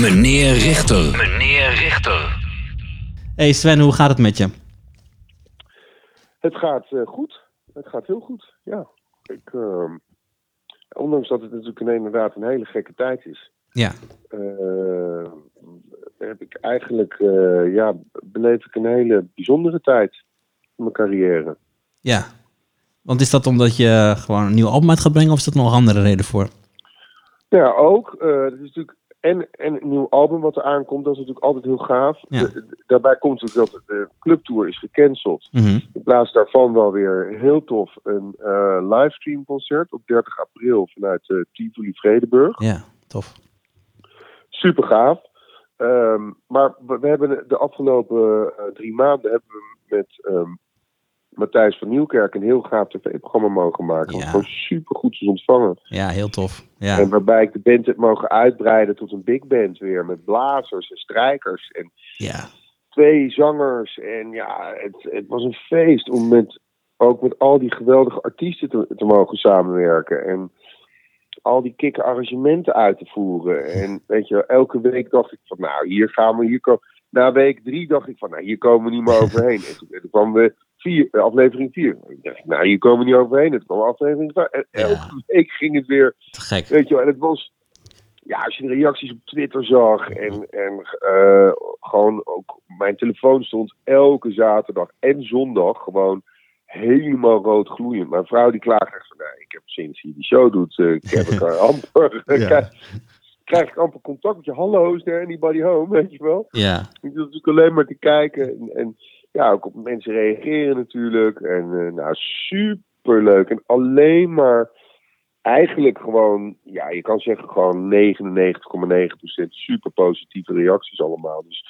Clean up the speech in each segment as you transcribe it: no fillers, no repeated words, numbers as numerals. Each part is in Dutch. Meneer Richter. Meneer Richter. Hey Sven, hoe gaat het met je? Het gaat goed. Het gaat heel goed, ja. Ik, ondanks dat het natuurlijk inderdaad een hele gekke tijd is. Ja. Heb ik eigenlijk, beleef ik een hele bijzondere tijd in mijn carrière. Ja. Want is dat omdat je gewoon een nieuw album uit gaat brengen of is dat nog andere reden voor? Ja, ook. Dat is natuurlijk en een nieuw album wat er aankomt, dat is natuurlijk altijd heel gaaf. Ja. Daarbij komt het dat de clubtour is gecanceld. Mm-hmm. In plaats daarvan wel weer heel tof een livestream concert op 30 april vanuit Tivoli Vredenburg. Ja, tof. Super gaaf. Maar we hebben de afgelopen 3 maanden hebben we met Matthijs van Nieuwkerk een heel gaaf tv-programma mogen maken. Ja. Wat gewoon super goed is ontvangen. Ja, heel tof. Ja. En waarbij ik de band heb mogen uitbreiden tot een big band weer. Met blazers en strijkers en 2 zangers. En ja, het was een feest om ook met al die geweldige artiesten te mogen samenwerken. En al die kikke arrangementen uit te voeren. En weet je, elke week dacht ik van nou, hier gaan we, hier komen. Na week 3 dacht ik van nou, hier komen we niet meer overheen. En toen kwam we aflevering 4. Ik dacht, nou, hier komen we niet overheen. Het kwam aflevering 5. En elke week ging het weer. Te gek. Weet je wel, en het was, ja, als je de reacties op Twitter zag en gewoon ook mijn telefoon stond elke zaterdag en zondag gewoon helemaal rood gloeiend. Mijn vrouw die klaagt echt van, nou, ik heb sinds je die show doet, krijg ik amper contact met je. Hallo, is there anybody home, weet je wel? Ja. Ik doe natuurlijk alleen maar te kijken en ja, ook op mensen reageren natuurlijk. En superleuk. En alleen maar eigenlijk gewoon, ja, je kan zeggen gewoon 99,9% super positieve reacties allemaal. Dus,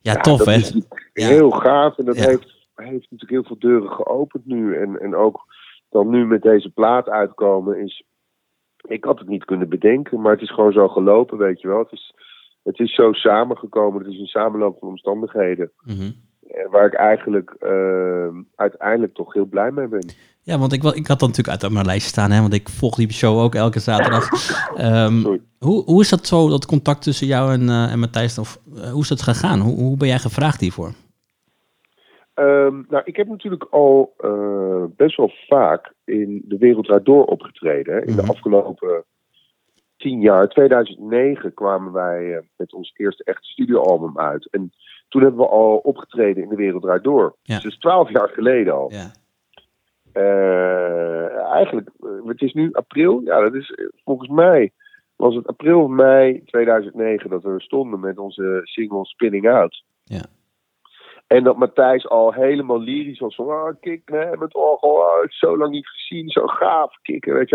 ja, tof hè? Heel gaaf en dat heeft natuurlijk heel veel deuren geopend nu. En ook dan nu met deze plaat uitkomen is, ik had het niet kunnen bedenken, maar het is gewoon zo gelopen, weet je wel. Het is zo samengekomen, het is een samenloop van omstandigheden. Mm-hmm. Waar ik eigenlijk uiteindelijk toch heel blij mee ben. Ja, want ik had dat natuurlijk uit mijn lijst staan, hè, want ik volg die show ook elke zaterdag. Hoe is dat zo, dat contact tussen jou en Matthijs? Of hoe is dat gegaan? Hoe ben jij gevraagd hiervoor? Nou, ik heb natuurlijk al best wel vaak in De Wereld Draait Door opgetreden. Hè. In de afgelopen 10 jaar. 2009 kwamen wij met ons eerste echt studioalbum uit. En toen hebben we al opgetreden in De Wereld Draait Door. Ja. Dus 12 jaar geleden al. Ja. Eigenlijk, het is nu april. Ja, dat is volgens mij was het april, mei 2009 dat we stonden met onze single Spinning Out. Ja. En dat Matthijs al helemaal lyrisch was van, oh, kicken, met orgel, oh, zo lang niet gezien, zo gaaf, kicken. Weet je,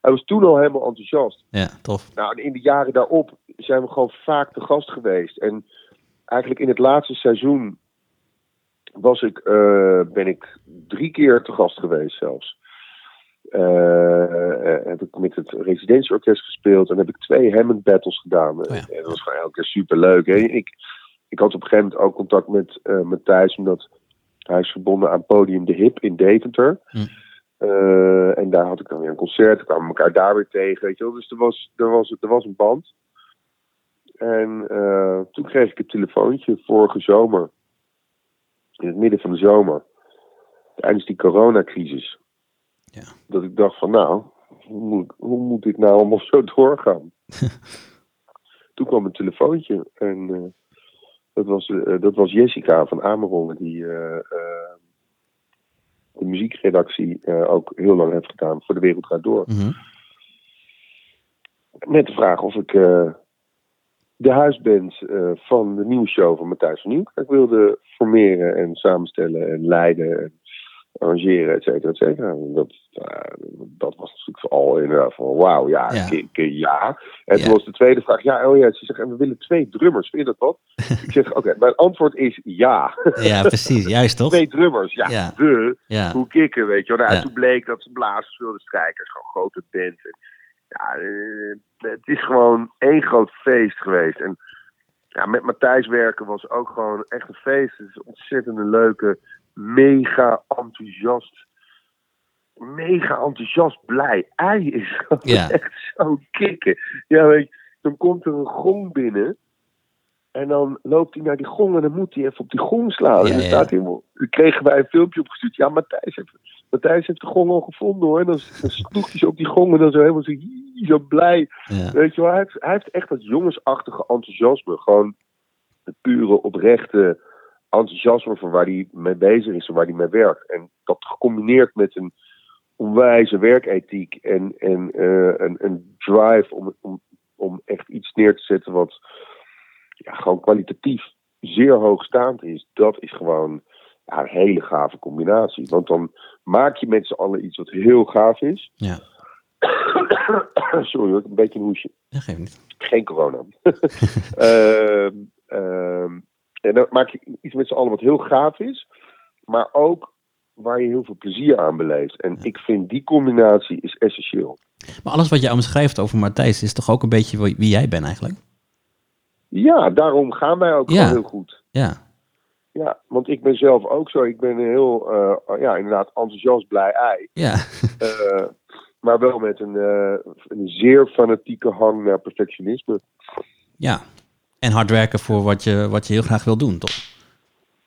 hij was toen al helemaal enthousiast. Ja, tof. Nou, in de jaren daarop zijn we gewoon vaak te gast geweest. En eigenlijk in het laatste seizoen ben ik 3 keer te gast geweest zelfs. Heb ik met het residentieorkest gespeeld en heb ik 2 Hammond battles gedaan. Oh ja. En dat was gewoon elke keer superleuk. En ik had op een gegeven moment ook contact met Matthijs, omdat hij is verbonden aan Podium De Hip in Deventer. Mm. En daar had ik dan weer een concert, kwamen we elkaar daar weer tegen, weet je wel. Dus er was een band. En toen kreeg ik het telefoontje vorige zomer, in het midden van de zomer, tijdens die coronacrisis. Ja. Dat ik dacht van, nou, hoe moet dit nou allemaal zo doorgaan? Toen kwam een telefoontje en dat was Jessica van Amerongen, die de muziekredactie ook heel lang heeft gedaan voor De Wereld Gaat Door. Mm-hmm. Met de vraag of ik de huisband van de nieuwe show van Matthijs van Nieuwkerk wilde formeren en samenstellen en leiden en arrangeren, et cetera, et cetera. Dat was natuurlijk al inderdaad van wauw, ja. En toen was de tweede vraag, ze zegt, en we willen 2 drummers, vind je dat wat? Ik zeg, oké, mijn antwoord is ja. Ja, precies, juist toch? 2 drummers, hoe kicken, weet je wel. Nou, toen bleek dat ze blazers wilden, strijkers, gewoon grote band. En, ja, het is gewoon 1 groot feest geweest. En ja, met Matthijs werken was ook gewoon echt een feest. Het is een ontzettend leuke, mega enthousiast blij ei is. Ja. Echt zo kicken. Ja, weet je, Dan komt er een gong binnen. En dan loopt hij naar die gong en dan moet hij even op die gong slaan. Ja, en dan staat hij helemaal... Dan kregen wij een filmpje opgestuurd. Ja, Matthijs heeft de gong al gevonden hoor. En dan sloeg hij zo op die gong en dan zo helemaal zo blij. Ja. Weet je wel, hij heeft echt dat jongensachtige enthousiasme. Gewoon het pure, oprechte enthousiasme van waar hij mee bezig is en waar hij mee werkt. En dat gecombineerd met een onwijze werkethiek en een drive om echt iets neer te zetten wat... Ja, gewoon kwalitatief zeer hoogstaand is. Dat is gewoon ja, een hele gave combinatie. Want dan maak je met z'n allen iets wat heel gaaf is. Ja. Sorry hoor, een beetje een hoesje. Ja, geef niet. Geen corona. En dan maak je iets met z'n allen wat heel gaaf is. Maar ook waar je heel veel plezier aan beleeft. En ik vind die combinatie is essentieel. Maar alles wat jij omschrijft over Matthijs is toch ook een beetje wie jij bent eigenlijk? Ja, daarom gaan wij ook heel goed. Ja. Ja, want ik ben zelf ook zo. Ik ben een heel, inderdaad, enthousiast blij ei. Ja. Maar wel met een zeer fanatieke hang naar perfectionisme. Ja, en hard werken voor wat je heel graag wil doen, toch?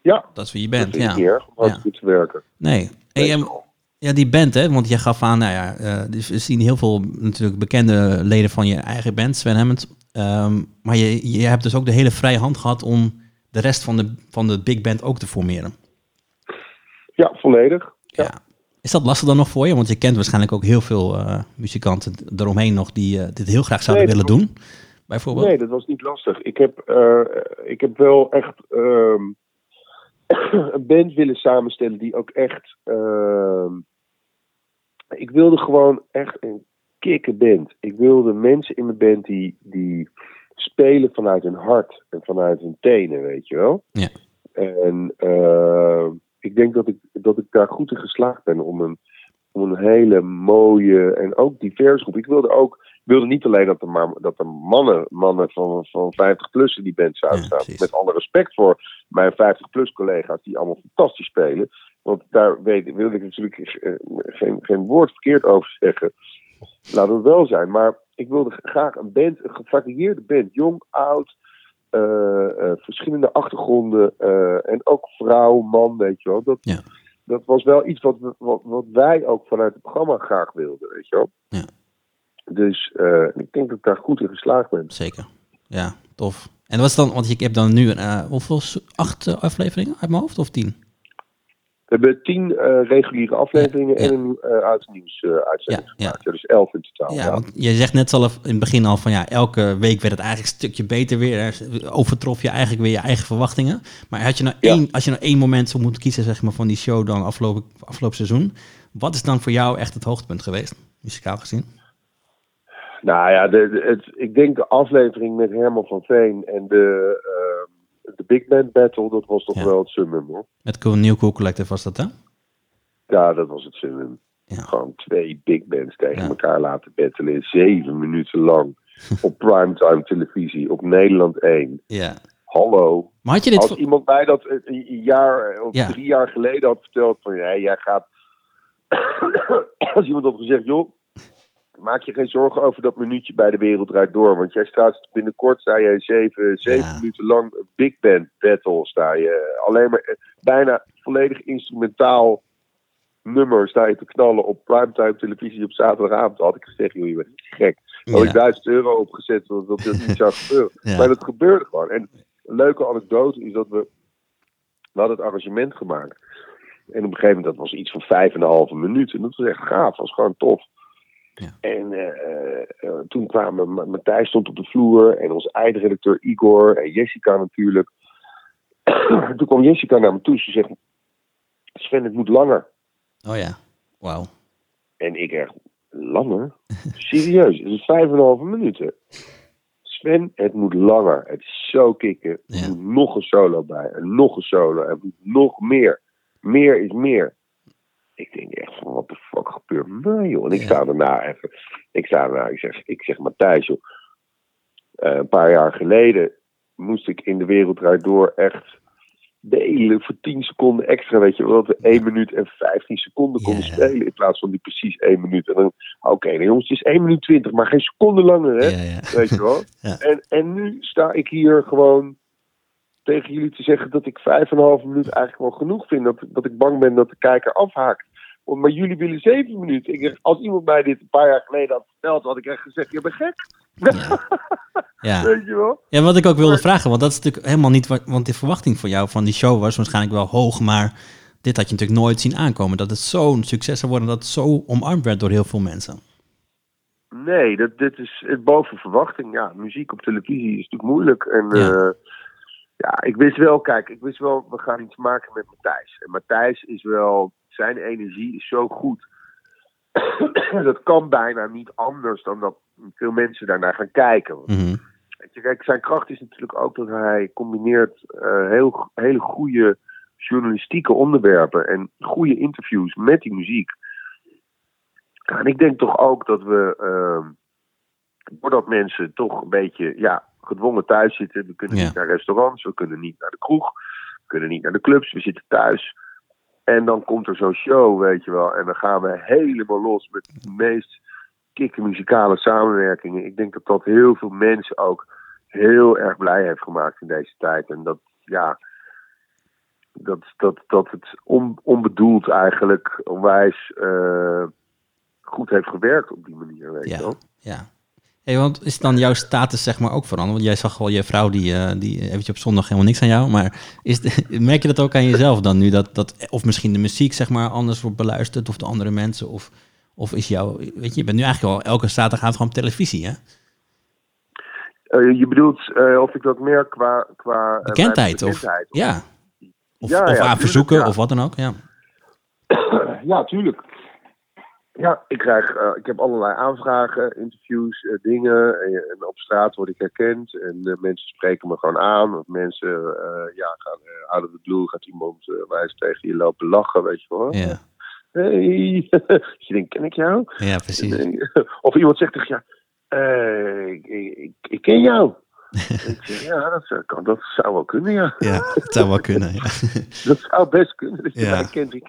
Ja. Dat is wie je bent, ja. Dat vind ik erg, om hard te werken. Nee. Ja, die band, hè? Want jij gaf aan, we zien heel veel natuurlijk bekende leden van je eigen band, Sven Hammond. Maar je hebt dus ook de hele vrije hand gehad om de rest van de big band ook te formeren. Ja, volledig. Ja. Ja. Is dat lastig dan nog voor je? Want je kent waarschijnlijk ook heel veel muzikanten eromheen nog die dit heel graag zouden willen doen. Bijvoorbeeld. Nee, dat was niet lastig. Ik heb wel echt een band willen samenstellen die ook echt... ik wilde gewoon echt... een kikke band. Ik wilde mensen in mijn band die spelen vanuit hun hart en vanuit hun tenen, weet je wel. Ja. En ik denk dat ik daar goed in geslaagd ben om een hele mooie en ook diverse groep. Ik wilde niet alleen dat er mannen van 50-plus in die band zouden staan. Ja, met alle respect voor mijn 50-plus collega's die allemaal fantastisch spelen. Want daar wilde ik natuurlijk geen woord verkeerd over zeggen. Laten we wel zijn, maar ik wilde graag een band, een gevarieerde band, jong, oud, verschillende achtergronden en ook vrouw, man, weet je wel. Dat was wel iets wat wij ook vanuit het programma graag wilden, weet je wel. Ja. Dus ik denk dat ik daar goed in geslaagd ben. Zeker, ja, tof. En wat is dan, want ik heb dan nu hoeveel 8 afleveringen uit mijn hoofd of 10? We hebben 10 reguliere afleveringen en een uitzending gemaakt. Dus 11 in totaal. Ja, want jij zegt net zelf in het begin al van elke week werd het eigenlijk een stukje beter weer. Overtrof je eigenlijk weer je eigen verwachtingen. Maar had je nou één moment zou moeten kiezen zeg maar, van die show dan afgelopen seizoen. Wat is dan voor jou echt het hoogtepunt geweest, muzikaal gezien? Nou ja, ik denk de aflevering met Herman Van Veen en de Big Band Battle, dat was toch wel het summum, hoor. Met New Cool Collective was dat, hè? Ja, dat was het summum. Ja. Gewoon 2 big bands tegen elkaar laten battelen in 7 minuten lang. Op primetime televisie, op Nederland 1. Ja. Hallo. Maar had je dit als iemand mij dat een jaar of 3 jaar geleden had verteld van... Ja, jij gaat... als iemand had gezegd, joh... Maak je geen zorgen over dat minuutje bij De Wereld Draait Door. Want jij staat binnenkort, sta je 7 minuten lang big band battle. Sta je alleen maar bijna volledig instrumentaal nummer. Sta je te knallen op primetime televisie op zaterdagavond. Had ik gezegd, joh, je bent gek. Had ik €1000 opgezet, want dat niet zou gebeuren. Ja. Maar dat gebeurde gewoon. En een leuke anekdote is dat we hadden het arrangement gemaakt. En op een gegeven moment, dat was iets van 5,5 minuten. En dat was echt gaaf, dat was gewoon tof. Ja. En toen kwamen Matthijs stond op de vloer en onze eindredacteur Igor en Jessica natuurlijk. Toen kwam Jessica naar me toe en ze zegt: Sven, het moet langer. Oh ja, wauw. En ik echt, langer? Serieus, het is 5,5 minuten. Sven, het moet langer. Het is zo kicken. Ja. Er moet nog een solo bij en nog een solo en nog meer. Meer is meer. Ik denk echt van, wat de fuck gebeurt mij, joh. En ik sta daarna even... Ik zeg Matthijs, joh. Een paar jaar geleden moest ik in De Wereld Draait Door echt delen voor 10 seconden extra, weet je, omdat we 1 minuut en 15 seconden konden spelen in plaats van die precies 1 minuut. En dan, oké, jongens, het is 1 minuut 20, maar geen seconde langer, hè? Weet je wel? Ja. En nu sta ik hier gewoon tegen jullie te zeggen dat ik 5,5 minuut eigenlijk wel genoeg vind. Dat ik bang ben dat de kijker afhaakt. Maar jullie willen 7 minuten. Als iemand mij dit een paar jaar geleden had verteld, had ik echt gezegd, je bent gek. Ja. Weet je wel? Ja, wat ik ook wilde vragen, want dat is natuurlijk helemaal niet... Want de verwachting voor jou van die show was waarschijnlijk wel hoog, maar dit had je natuurlijk nooit zien aankomen. Dat het zo'n succes zou worden, dat het zo omarmd werd door heel veel mensen. Nee, dit is boven verwachting. Ja, muziek op televisie is natuurlijk moeilijk. En ik wist wel, we gaan iets maken met Matthijs. En Matthijs is wel... Zijn energie is zo goed. Dat kan bijna niet anders dan dat veel mensen daarnaar gaan kijken. Mm-hmm. Kijk, zijn kracht is natuurlijk ook dat hij combineert hele goede journalistieke onderwerpen en goede interviews met die muziek. En ik denk toch ook dat we, doordat mensen toch een beetje gedwongen thuis zitten, we kunnen niet naar restaurants, we kunnen niet naar de kroeg, we kunnen niet naar de clubs, we zitten thuis. En dan komt er zo'n show, weet je wel. En dan gaan we helemaal los met de meest kikke muzikale samenwerkingen. Ik denk dat dat heel veel mensen ook heel erg blij heeft gemaakt in deze tijd. En dat het onbedoeld eigenlijk onwijs goed heeft gewerkt op die manier, weet je wel. Ja. Hey, want is dan jouw status zeg maar ook veranderd? Want jij zag wel je vrouw, die eventjes op zondag helemaal niks aan jou. Maar merk je dat ook aan jezelf dan nu? Dat, of misschien de muziek zeg maar anders wordt beluisterd of de andere mensen? Of is jouw... Weet je, je bent nu eigenlijk al elke zaterdagavond gewoon op televisie, hè? Je bedoelt of ik dat merk qua bekendheid? Of, ja. Of aan verzoeken of wat dan ook, ja. Ja, tuurlijk. Ja, ik heb allerlei aanvragen, interviews, dingen. En op straat word ik herkend. En mensen spreken me gewoon aan. Of mensen gaan out of the blue. Gaat iemand wijs tegen je lopen lachen, weet je wel. Ja. Hey. Je denkt, ken ik jou? Ja, precies. Of iemand zegt tegen jou, ik ken jou. Ik zeg, dat zou wel kunnen, ja. Ja, dat zou wel kunnen, ja. Dat zou best kunnen, dat je mij kent. Ik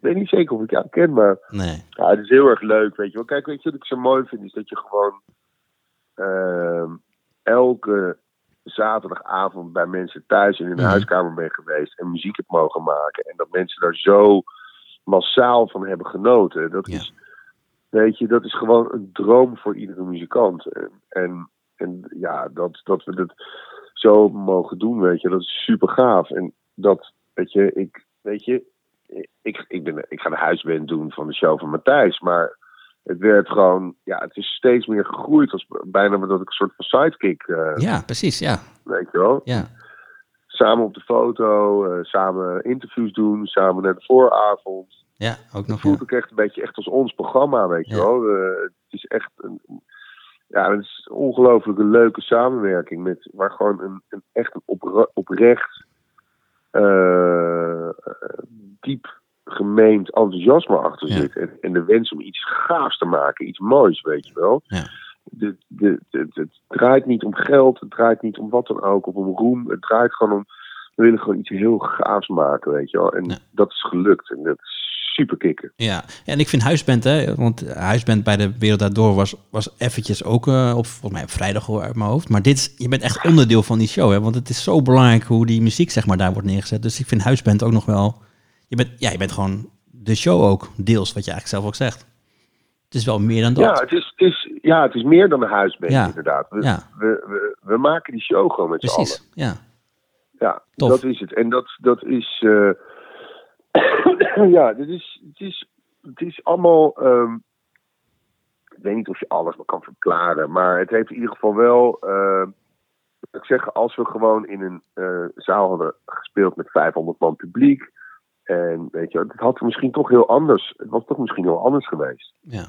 weet niet zeker of ik jou ken, maar... Nee. Ja, het is heel erg leuk, weet je wel. Kijk, weet je wat ik zo mooi vind, is dat je gewoon... elke zaterdagavond bij mensen thuis in hun huiskamer bent geweest... en muziek hebt mogen maken. En dat mensen daar zo massaal van hebben genoten. Dat is, weet je, dat is gewoon een droom voor iedere muzikant. En dat we dat zo mogen doen, weet je, dat is super gaaf. En dat, ik ga de huisband doen van de show van Matthijs, maar het werd gewoon, het is steeds meer gegroeid als bijna dat ik een soort van sidekick. Precies, ja. Weet je wel? Ja. Samen op de foto, samen interviews doen, samen naar de vooravond. Ja, ook nog. Voelt ook echt een beetje echt als ons programma, weet je wel? Het is echt het is een ongelooflijke leuke samenwerking waar gewoon een echt oprecht diep gemeend enthousiasme achter zit. En de wens om iets gaafs te maken, iets moois, weet je wel. Ja. Het draait niet om geld, het draait niet om wat dan ook, of om roem. Het draait gewoon om, we willen gewoon iets heel gaafs maken, weet je wel. En dat is gelukt en dat is super kicken. Ja, en ik vind huisband, hè, want huisband bij De Wereld Draait Door was eventjes ook, op volgens mij op vrijdag hoor, uit mijn hoofd. Maar je bent echt onderdeel van die show, hè, want het is zo belangrijk hoe die muziek zeg maar daar wordt neergezet. Dus ik vind huisband ook nog wel, je bent gewoon de show ook, deels, wat je eigenlijk zelf ook zegt. Het is wel meer dan dat. Ja, het is meer dan een huisband inderdaad. We maken die show gewoon met z'n allen. Precies, ja. Tof. Dat is het. En dat is... Ja, het is allemaal... ik weet niet of je alles maar kan verklaren. Maar het heeft in ieder geval wel... ik zeg, als we gewoon in een zaal hadden gespeeld met 500 man publiek. En weet je, het had misschien toch heel anders. Het was toch misschien heel anders geweest. Ja.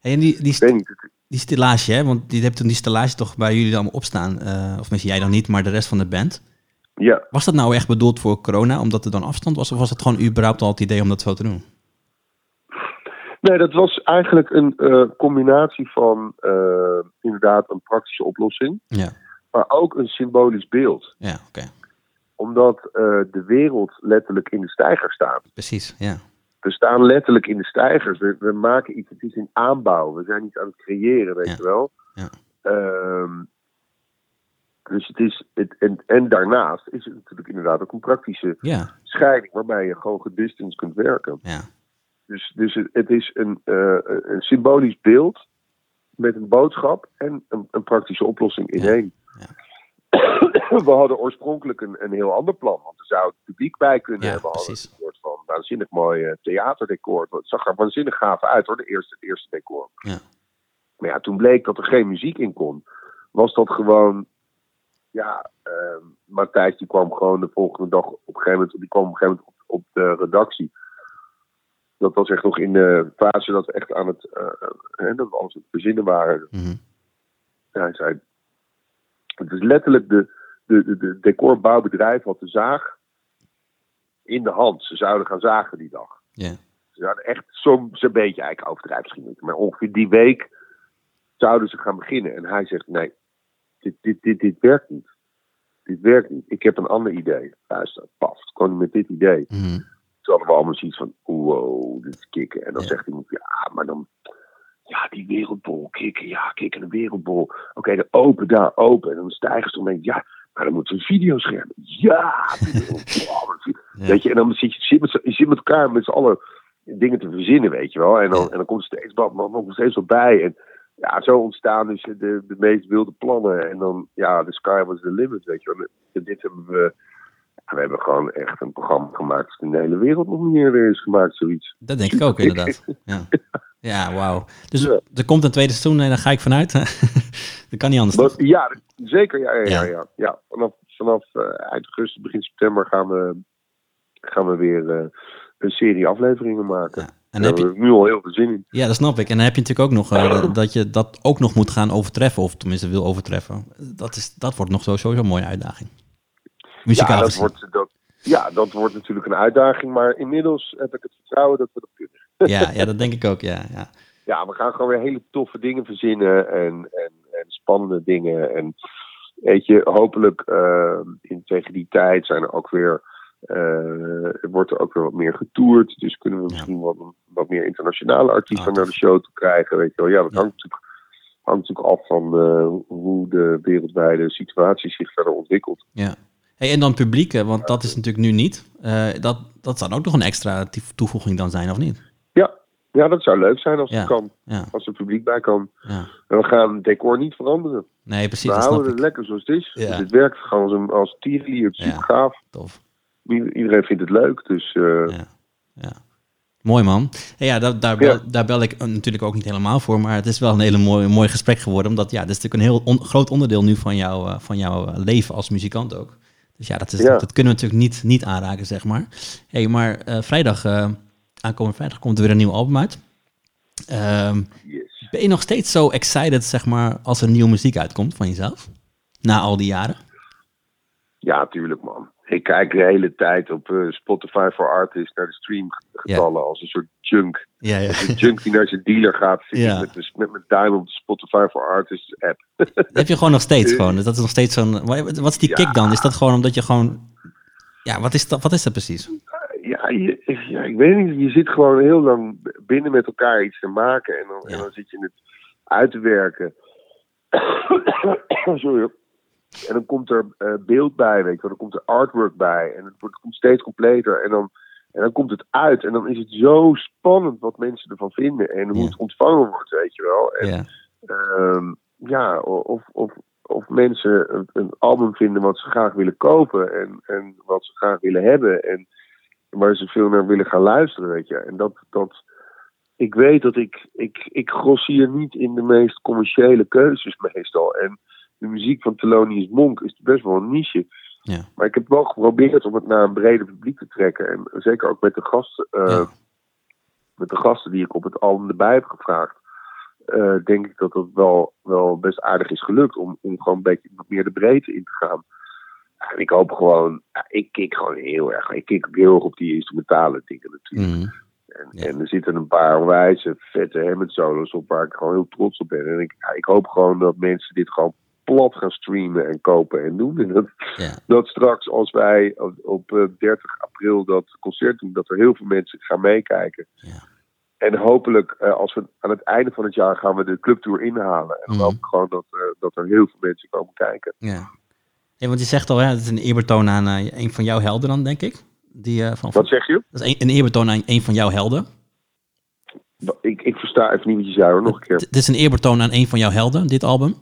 Hey, en die stillage, hè? Want je hebt toen die stillage toch bij jullie allemaal opstaan. Of misschien jij dan niet, maar de rest van de band. Ja. Was dat nou echt bedoeld voor corona, omdat er dan afstand was? Of was het gewoon überhaupt al het idee om dat zo te doen? Nee, dat was eigenlijk een combinatie van inderdaad een praktische oplossing. Ja. Maar ook een symbolisch beeld. Ja, oké. Omdat de wereld letterlijk in de stijger staat. Precies, ja. We staan letterlijk in de stijgers. We maken iets, het is in aanbouw. We zijn iets aan het creëren, weet je wel. Ja. Dus het is... En daarnaast is het natuurlijk inderdaad ook een praktische scheiding... waarbij je gewoon gedistance kunt werken. Ja. Dus het is een symbolisch beeld... met een boodschap en een praktische oplossing ineen. Ja. We hadden oorspronkelijk een heel ander plan. Want er zou het publiek bij kunnen hebben. We hadden een soort van waanzinnig mooi theaterdecor. Het zag er waanzinnig gaaf uit hoor, het eerste decor. Ja. Maar ja, toen bleek dat er geen muziek in kon. Was dat gewoon... Ja, Matthijs die kwam gewoon de volgende dag op een gegeven moment... Die kwam op een gegeven moment op de redactie. Dat was echt nog in de fase dat we echt aan het... dat we alles aan het verzinnen waren. Mm-hmm. Ja, hij zei... Het is letterlijk de decorbouwbedrijf had de zaag in de hand. Ze zouden gaan zagen die dag. Yeah. Ze zouden echt soms een beetje, eigenlijk overdrijf misschien niet, maar ongeveer die week zouden ze gaan beginnen. En hij zegt, nee, dit werkt niet. Dit werkt niet. Ik heb een ander idee. Luister, past. Gewoon met dit idee. Mm-hmm. Toen hadden we allemaal zoiets van, wow, dit is kicken. En dan zegt hij, ja, maar dan... Ja, die wereldbol, kikken een wereldbol. Oké, dan open daar, open. En dan stijgen ze omheen. Ja, maar dan moeten we een videoscherm. Ja! Weet je, en dan zit je met elkaar met z'n allen dingen te verzinnen, weet je wel. En dan komt steeds wat, maar ook steeds wat bij. En ja, zo ontstaan dus de meest wilde plannen. En dan, ja, the sky was the limit, weet je wel. En dit hebben we... We hebben gewoon echt een programma gemaakt dat de hele wereld nog meer weer is gemaakt, zoiets. Dat denk ik ook, inderdaad. Ja, wauw. Dus er komt een tweede seizoen en daar ga ik vanuit. Dat kan niet anders. Maar, ja, zeker. Ja. Vanaf eind augustus, begin september gaan we weer een serie afleveringen maken. Ja. En daar heb je nu al heel veel zin in. Ja, dat snap ik. En dan heb je natuurlijk ook nog dat je dat ook nog moet gaan overtreffen, of tenminste wil overtreffen. Dat wordt nog sowieso een mooie uitdaging. Ja, dat wordt natuurlijk een uitdaging, maar inmiddels heb ik het vertrouwen dat we dat kunnen. Ja, dat denk ik ook, ja. Ja, we gaan gewoon weer hele toffe dingen verzinnen en spannende dingen. En weet je, hopelijk tegen die tijd zijn er ook weer, wordt er ook weer wat meer getoerd. Dus kunnen we misschien wat meer internationale artiesten naar de show toe krijgen, weet je wel. Ja, dat hangt natuurlijk af van hoe de wereldwijde situatie zich verder ontwikkelt. Ja. Hey, en dan publiek, want dat is natuurlijk nu niet. Dat zou ook nog een extra toevoeging dan zijn, of niet? Ja, dat zou leuk zijn als het kan. Ja. Als er publiek bij kan. Ja. En we gaan het decor niet veranderen. Nee, precies. We houden het lekker zoals het is. Ja. Dus het werkt gewoon als TV, het is super gaaf. Tof. Iedereen vindt het leuk, dus... Ja. Mooi man. Hey, daar bel ik natuurlijk ook niet helemaal voor, maar het is wel een hele mooi gesprek geworden. Omdat dit is natuurlijk een heel groot onderdeel nu van jouw leven als muzikant ook. Dus dat kunnen we natuurlijk niet aanraken, zeg maar. Hey, maar aankomende vrijdag komt er weer een nieuw album uit. Ben je nog steeds zo excited, zeg maar, als er nieuwe muziek uitkomt van jezelf? Na al die jaren? Ja, tuurlijk man. Ik kijk de hele tijd op Spotify for Artists naar de streamgetallen als een soort junk. Ja. Als een junk die naar zijn dealer gaat met mijn duim op de Spotify for Artists app. Dat heb je gewoon nog steeds gewoon. Dat is nog steeds zo'n... Wat is die kick dan? Is dat gewoon omdat je gewoon... Ja, wat is dat precies? Ja, ik weet niet. Je zit gewoon heel lang binnen met elkaar iets te maken en dan zit je het uit te werken. Sorry. En dan komt er beeld bij, weet je wel. Dan komt er artwork bij. En het komt steeds completer. En dan komt het uit. En dan is het zo spannend wat mensen ervan vinden. En hoe het ontvangen wordt, weet je wel. En, of mensen een album vinden wat ze graag willen kopen. En wat ze graag willen hebben. En waar ze veel naar willen gaan luisteren, weet je. En dat ik weet dat ik grossier niet in de meest commerciële keuzes meestal. En de muziek van Thelonious Monk is best wel een niche. Ja. Maar ik heb wel geprobeerd om het naar een breder publiek te trekken. En zeker ook met de gasten, die ik op het album erbij heb gevraagd. Denk ik dat dat wel best aardig is gelukt. Om gewoon een beetje meer de breedte in te gaan. En ik hoop gewoon... Ik kik gewoon heel erg. Ik kik heel erg op die instrumentale dingen natuurlijk. Mm-hmm. En er zitten een paar onwijze vette Hammond solos op waar ik gewoon heel trots op ben. En ik hoop gewoon dat mensen dit gewoon plat gaan streamen en kopen en doen. En dat straks als wij op 30 april dat concert doen, dat er heel veel mensen gaan meekijken. Ja. En hopelijk, als we aan het einde van het jaar gaan we de clubtour inhalen. En dan hoop ik gewoon dat er heel veel mensen komen kijken. Ja, hey, want je zegt al, hè, het is een eerbetoon aan een van jouw helden dan, denk ik. Wat zeg je? Dat is een eerbetoon aan een van jouw helden. Ik versta even niet wat je zei hoor, nog een keer. Het is een eerbetoon aan een van jouw helden, dit album?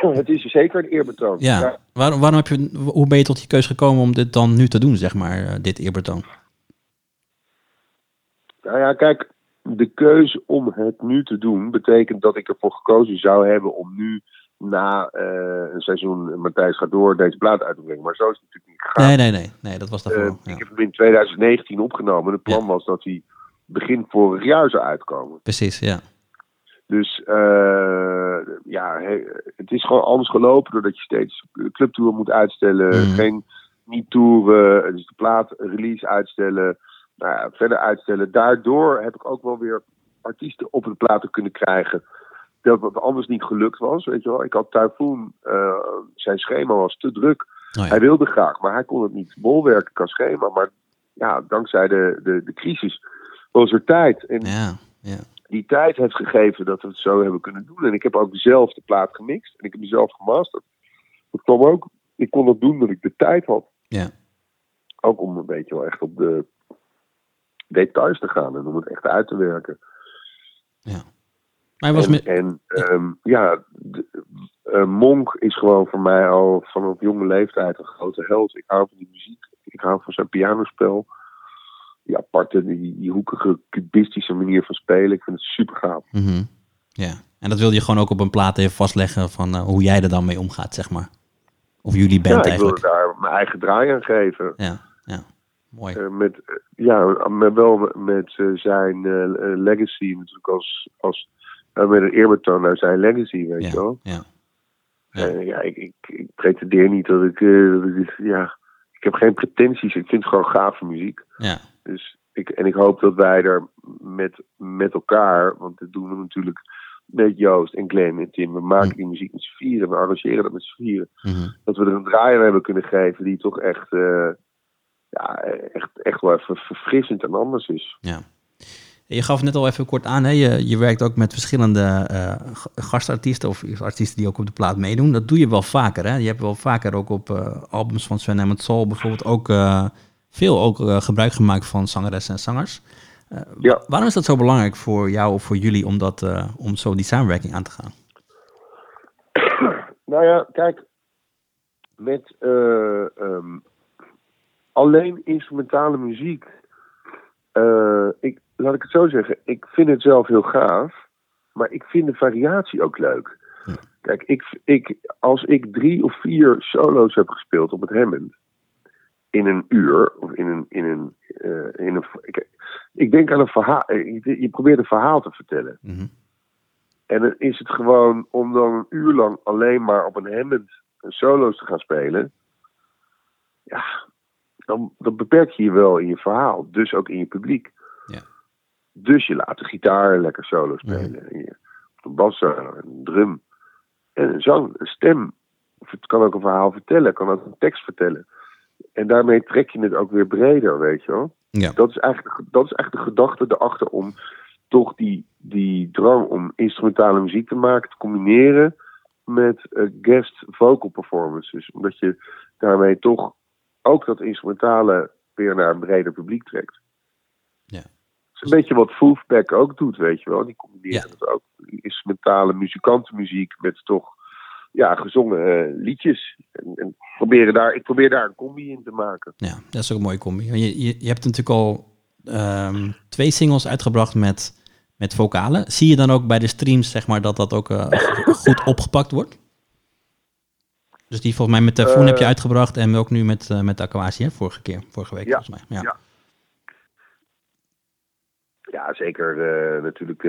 Het is zeker een eerbetoon. Ja. Ja. Hoe ben je tot die keus gekomen om dit dan nu te doen, zeg maar, dit eerbetoon? Nou ja, kijk, de keuze om het nu te doen betekent dat ik ervoor gekozen zou hebben om nu na een seizoen Matthijs gaat door deze plaat uit te brengen. Maar zo is het natuurlijk niet gegaan. Nee, dat was daarvoor. Ik heb hem in 2019 opgenomen. Het plan was dat hij begin vorig jaar zou uitkomen. Precies, ja. Dus het is gewoon anders gelopen doordat je steeds clubtour moet uitstellen. Geen niet-toeren, dus de plaatrelease uitstellen. Nou ja, verder uitstellen. Daardoor heb ik ook wel weer artiesten op de platen kunnen krijgen. Dat wat anders niet gelukt was, weet je wel. Ik had Typhoon, zijn schema was te druk. Oh ja. Hij wilde graag, maar hij kon het niet bolwerken qua schema. Maar ja, dankzij de crisis was er tijd. En die tijd heeft gegeven dat we het zo hebben kunnen doen. En ik heb ook zelf de plaat gemixt. En ik heb mezelf gemasterd. Dat kwam ook. Ik kon dat doen omdat ik de tijd had. Ja. Ook om een beetje wel echt op de details te gaan en om het echt uit te werken. Ja. Maar was Monk is gewoon voor mij al vanaf jonge leeftijd een grote held. Ik hou van die muziek. Ik hou van zijn pianospel. Die aparte, die hoekige, cubistische manier van spelen. Ik vind het super gaaf. Mm-hmm. Ja, en dat wilde je gewoon ook op een plaat even vastleggen van hoe jij er dan mee omgaat, zeg maar. Of jullie band eigenlijk. Ik wil daar mijn eigen draai aan geven. Ja. Mooi. Met zijn legacy natuurlijk als met een eerbetoon naar zijn legacy, weet je wel. Ja. Ik pretendeer niet dat ik heb geen pretenties. Ik vind het gewoon gave muziek. Ja. Dus ik hoop dat wij er met elkaar, want dat doen we natuurlijk met Joost en Glenn en Tim. We maken die muziek met z'n vieren, we arrangeren dat met z'n vieren. Mm-hmm. Dat we er een draai aan hebben kunnen geven die toch echt echt wel even verfrissend en anders is. Ja. Je gaf net al even kort aan, hè? Je werkt ook met verschillende gastartiesten of artiesten die ook op de plaat meedoen. Dat doe je wel vaker, hè? Je hebt wel vaker ook op albums van Sven Hammond Soul bijvoorbeeld ook veel gebruik gemaakt van zangeressen en zangers. Waarom is dat zo belangrijk voor jou of voor jullie om zo die samenwerking aan te gaan? Nou ja, kijk, met alleen instrumentale muziek. Laat ik het zo zeggen. Ik vind het zelf heel gaaf. Maar ik vind de variatie ook leuk. Ja. Kijk, als ik 3 of 4 solo's heb gespeeld op het Hammond. In een uur. Of in een ik denk aan een verhaal. Je probeert een verhaal te vertellen. Mm-hmm. En dan is het gewoon om dan een uur lang alleen maar op een Hammond solo's te gaan spelen. Ja. Dan beperk je je wel in je verhaal. Dus ook in je publiek. Ja. Dus je laat de gitaar lekker solo spelen. Ja. Of een bas, een drum. En een zang, een stem. Of het kan ook een verhaal vertellen. Kan ook een tekst vertellen. En daarmee trek je het ook weer breder, weet je wel. Ja. Dat is eigenlijk de gedachte erachter om toch die drang om instrumentale muziek te maken. Te combineren met guest vocal performances. Omdat je daarmee toch ook dat instrumentale weer naar een breder publiek trekt. Ja. Dat is een beetje wat Foo Fighters ook doet, weet je wel. Die combineren het ook. Instrumentale muzikantenmuziek met toch gezongen liedjes. En ik probeer daar een combi in te maken. Ja, dat is ook een mooie combi. Je hebt natuurlijk al 2 singles uitgebracht met vocalen. Zie je dan ook bij de streams, zeg maar, dat ook goed opgepakt wordt? Dus die volgens mij met Typhoon heb je uitgebracht en ook nu met Aquasi, hè? Vorige week volgens mij. Ja, zeker. Natuurlijk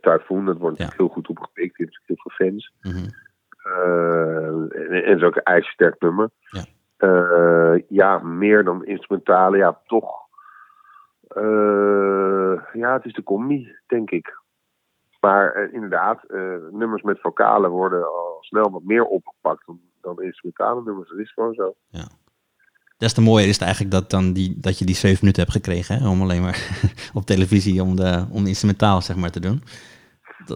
Typhoon, dat wordt heel goed opgepikt. Het is heel veel fans. Mm-hmm. En zo'n ijzersterk nummer. Ja. Meer dan instrumentale. Ja, toch. Het is de combi, denk ik. Maar inderdaad, nummers met vocalen worden al snel wat meer opgepakt dan instrumentale nummers. Dat is gewoon zo. Ja. Des te mooier is het eigenlijk dat je die 7 minuten hebt gekregen, hè? Om alleen maar op televisie om de instrumentaal zeg maar te doen.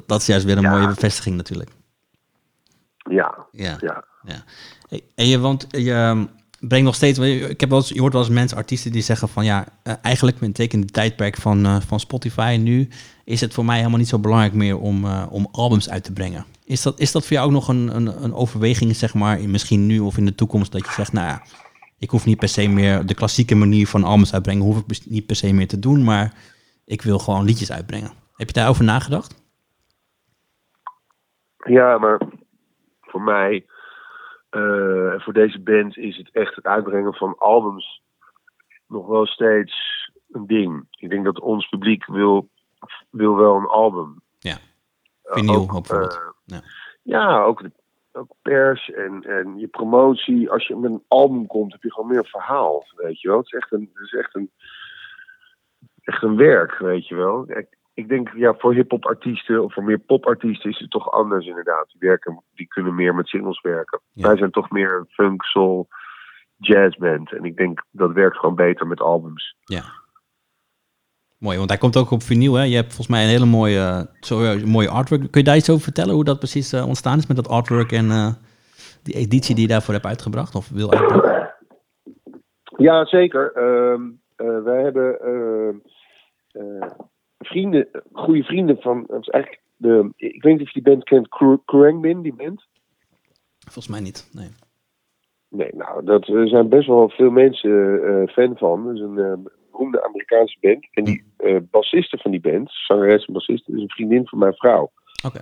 Dat is juist weer een mooie bevestiging natuurlijk. Ja. En je brengt nog steeds... Je hoort wel eens mensen, artiesten die zeggen van... ja, eigenlijk tegen het tijdperk van Spotify nu... is het voor mij helemaal niet zo belangrijk meer om albums uit te brengen. Is dat voor jou ook nog een overweging, zeg maar... misschien nu of in de toekomst, dat je zegt... nou ja, ik hoef niet per se meer de klassieke manier van albums uitbrengen... hoef ik niet per se meer te doen, maar ik wil gewoon liedjes uitbrengen. Heb je daarover nagedacht? Ja, maar... voor mij, voor deze band, is het echt het uitbrengen van albums nog wel steeds een ding. Ik denk dat ons publiek wil wel een album. Ja, vinyl bijvoorbeeld. Ook pers en je promotie. Als je met een album komt, heb je gewoon meer verhaal, weet je wel. Het is echt een werk, weet je wel. Ik denk, voor hip-hop artiesten of voor meer popartiesten is het toch anders inderdaad. Die kunnen meer met singles werken. Ja. Wij zijn toch meer een funk, soul, jazzband. En ik denk, dat werkt gewoon beter met albums. Ja. Mooi, want hij komt ook op vinyl, hè? Je hebt volgens mij een hele mooie artwork. Kun je daar iets over vertellen, hoe dat precies ontstaan is met dat artwork en die editie die je daarvoor hebt uitgebracht of wil uitbrengen? Ja, zeker. Wij hebben... goede vrienden van... ik weet niet of je die band kent, Khruangbin, die band? Volgens mij niet, nee. Nee, nou, er zijn best wel veel mensen fan van. Dat is een beroemde Amerikaanse band. En die bassiste van die band, zangeres en bassiste, is een vriendin van mijn vrouw. Oké.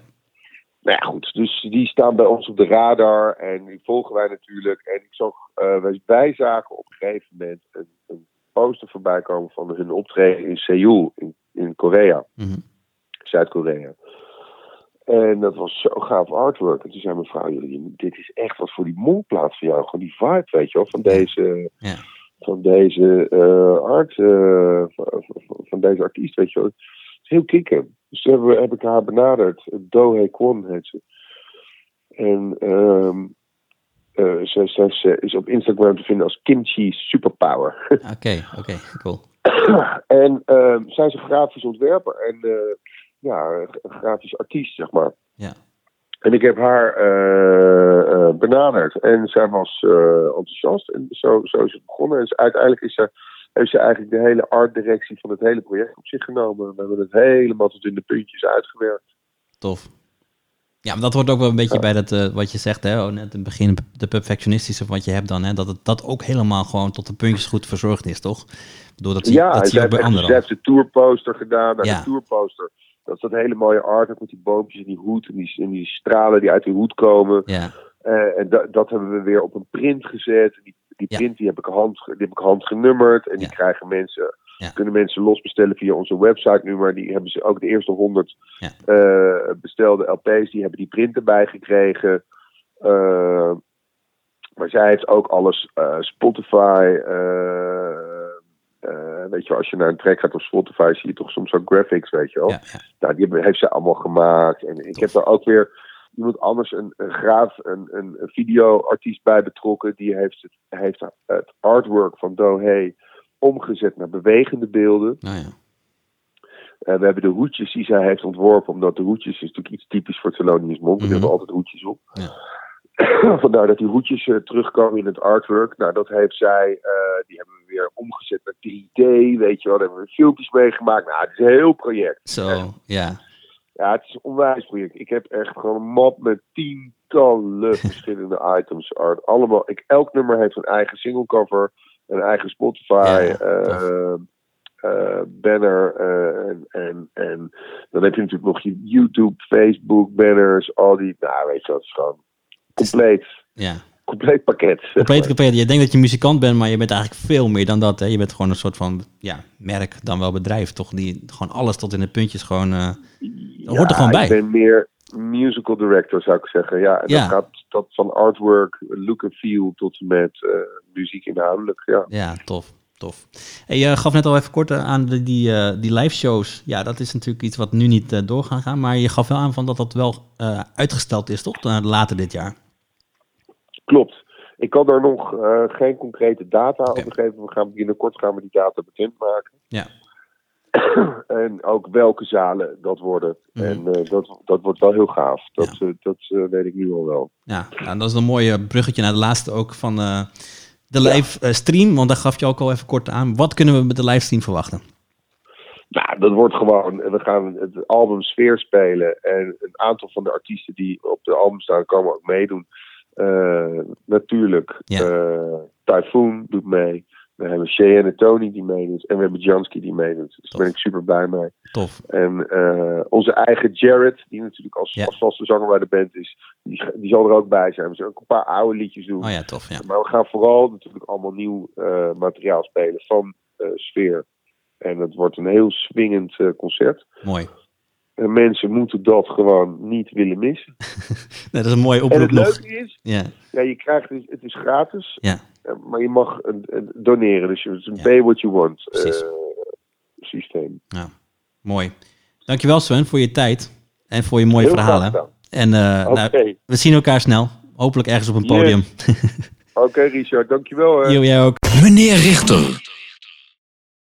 Nou ja, goed, dus die staan bij ons op de radar en die volgen wij natuurlijk. En ik zag, wij zagen op een gegeven moment een poster voorbij komen van hun optreden in Seoul, in Korea, Zuid-Korea. En dat was zo gaaf artwork. En toen zei mijn vrouw, dit is echt wat voor die mondplaat van jou. Gewoon die vibe, weet je wel, van deze artiest, weet je wel. Het is heel kicken. Dus toen heb ik haar benaderd. Dohae Kwon heet ze. En ze is op Instagram te vinden als Kimchi Superpower. Oké, cool. En zij is een grafisch ontwerper en een grafisch artiest, zeg maar. Ja. En ik heb haar benaderd en zij was enthousiast en zo is het begonnen. En uiteindelijk heeft ze eigenlijk de hele artdirectie van het hele project op zich genomen. We hebben het helemaal tot in de puntjes uitgewerkt. Tof. Ja, maar dat hoort ook wel een beetje bij dat wat je zegt, hè? Net in het begin, de perfectionistische wat je hebt dan, hè? Dat het dat ook helemaal gewoon tot de puntjes goed verzorgd is, toch? Ze heeft de tourposter gedaan. De tourposter, dat is dat hele mooie art met die boompjes en die hoed en die stralen die uit die hoed komen. Ja. En dat hebben we weer op een print gezet. Die print die heb ik handgenummerd en die krijgen mensen... Ja. Kunnen mensen losbestellen via onze website nu, maar die hebben ze ook de eerste 100 bestelde LP's, die hebben die print erbij gekregen. Maar zij heeft ook alles, Spotify, weet je wel, als je naar een track gaat op Spotify zie je toch soms ook graphics, weet je wel. Ja, ja. Nou, die heeft zij allemaal gemaakt. En ik heb daar ook weer iemand anders, een videoartiest bij betrokken, die heeft het artwork van Dohae omgezet naar bewegende beelden. Oh ja. We hebben de hoedjes die zij heeft ontworpen, omdat de hoedjes is natuurlijk iets typisch voor Thelonious Monk. We hebben altijd hoedjes op. Ja. Vandaar dat die hoedjes terugkomen in het artwork. Nou, dat heeft zij, die hebben we weer omgezet naar 3D, weet je wel. Daar hebben we filmpjes mee gemaakt. Nou, het is een heel project. Ja, het is een onwijs project. Ik heb echt gewoon een map met 10 verschillende items art. Allemaal. Elk nummer heeft een eigen singlecover, een eigen Spotify, banner en dan heb je natuurlijk nog je YouTube, Facebook, banners, al die, weet je, dat is gewoon compleet, compleet pakket. Compleet. Je denkt dat je muzikant bent, maar je bent eigenlijk veel meer dan dat, hè? Je bent gewoon een soort van, merk dan wel bedrijf, toch? Die gewoon alles tot in de puntjes gewoon, hoort er gewoon bij. Ik ben meer musical director, zou ik zeggen. Ja, en dan gaat dat van artwork, look and feel tot en met muziek inhoudelijk. Ja, tof. Tof. En je gaf net al even kort aan die live shows. Ja, dat is natuurlijk iets wat nu niet door gaan gaan. Maar je gaf wel aan van dat wel uitgesteld is, toch? Later dit jaar. Klopt. Ik kan daar nog geen concrete data over geven. We gaan binnenkort die data bekendmaken. Ja. En ook welke zalen dat worden. Mm. En dat wordt wel heel gaaf. Dat weet ik nu al wel. Ja, nou, dat is een mooi bruggetje naar de laatste ook van... de livestream, want daar gaf je ook al even kort aan. Wat kunnen we met de livestream verwachten? Nou, dat wordt gewoon... We gaan het album Sfeer spelen. En een aantal van de artiesten die op de album staan, komen ook meedoen. Natuurlijk. Ja. Typhoon doet mee. We hebben Cheyenne en Tony die meedoet. En we hebben Jansky die meedoet. Dus daar ben ik super blij mee. Tof. En onze eigen Jared, die natuurlijk als vaste zanger bij de band is, die zal er ook bij zijn. We zullen ook een paar oude liedjes doen. Oh ja, tof, ja. Maar we gaan vooral natuurlijk allemaal nieuw materiaal spelen van Sfeer. En het wordt een heel swingend concert. Mooi. En mensen moeten dat gewoon niet willen missen. Dat is een mooie oproep. En het leuke is, je krijgt het is gratis. Ja. Maar je mag doneren. Dus het is een pay what you want systeem. Ja. Mooi. Dankjewel Sven voor je tijd. En voor je mooie verhalen. En nou, we zien elkaar snel. Hopelijk ergens op een podium. Oké, Richard. Dankjewel. Hè. Jij ook. Meneer Richter.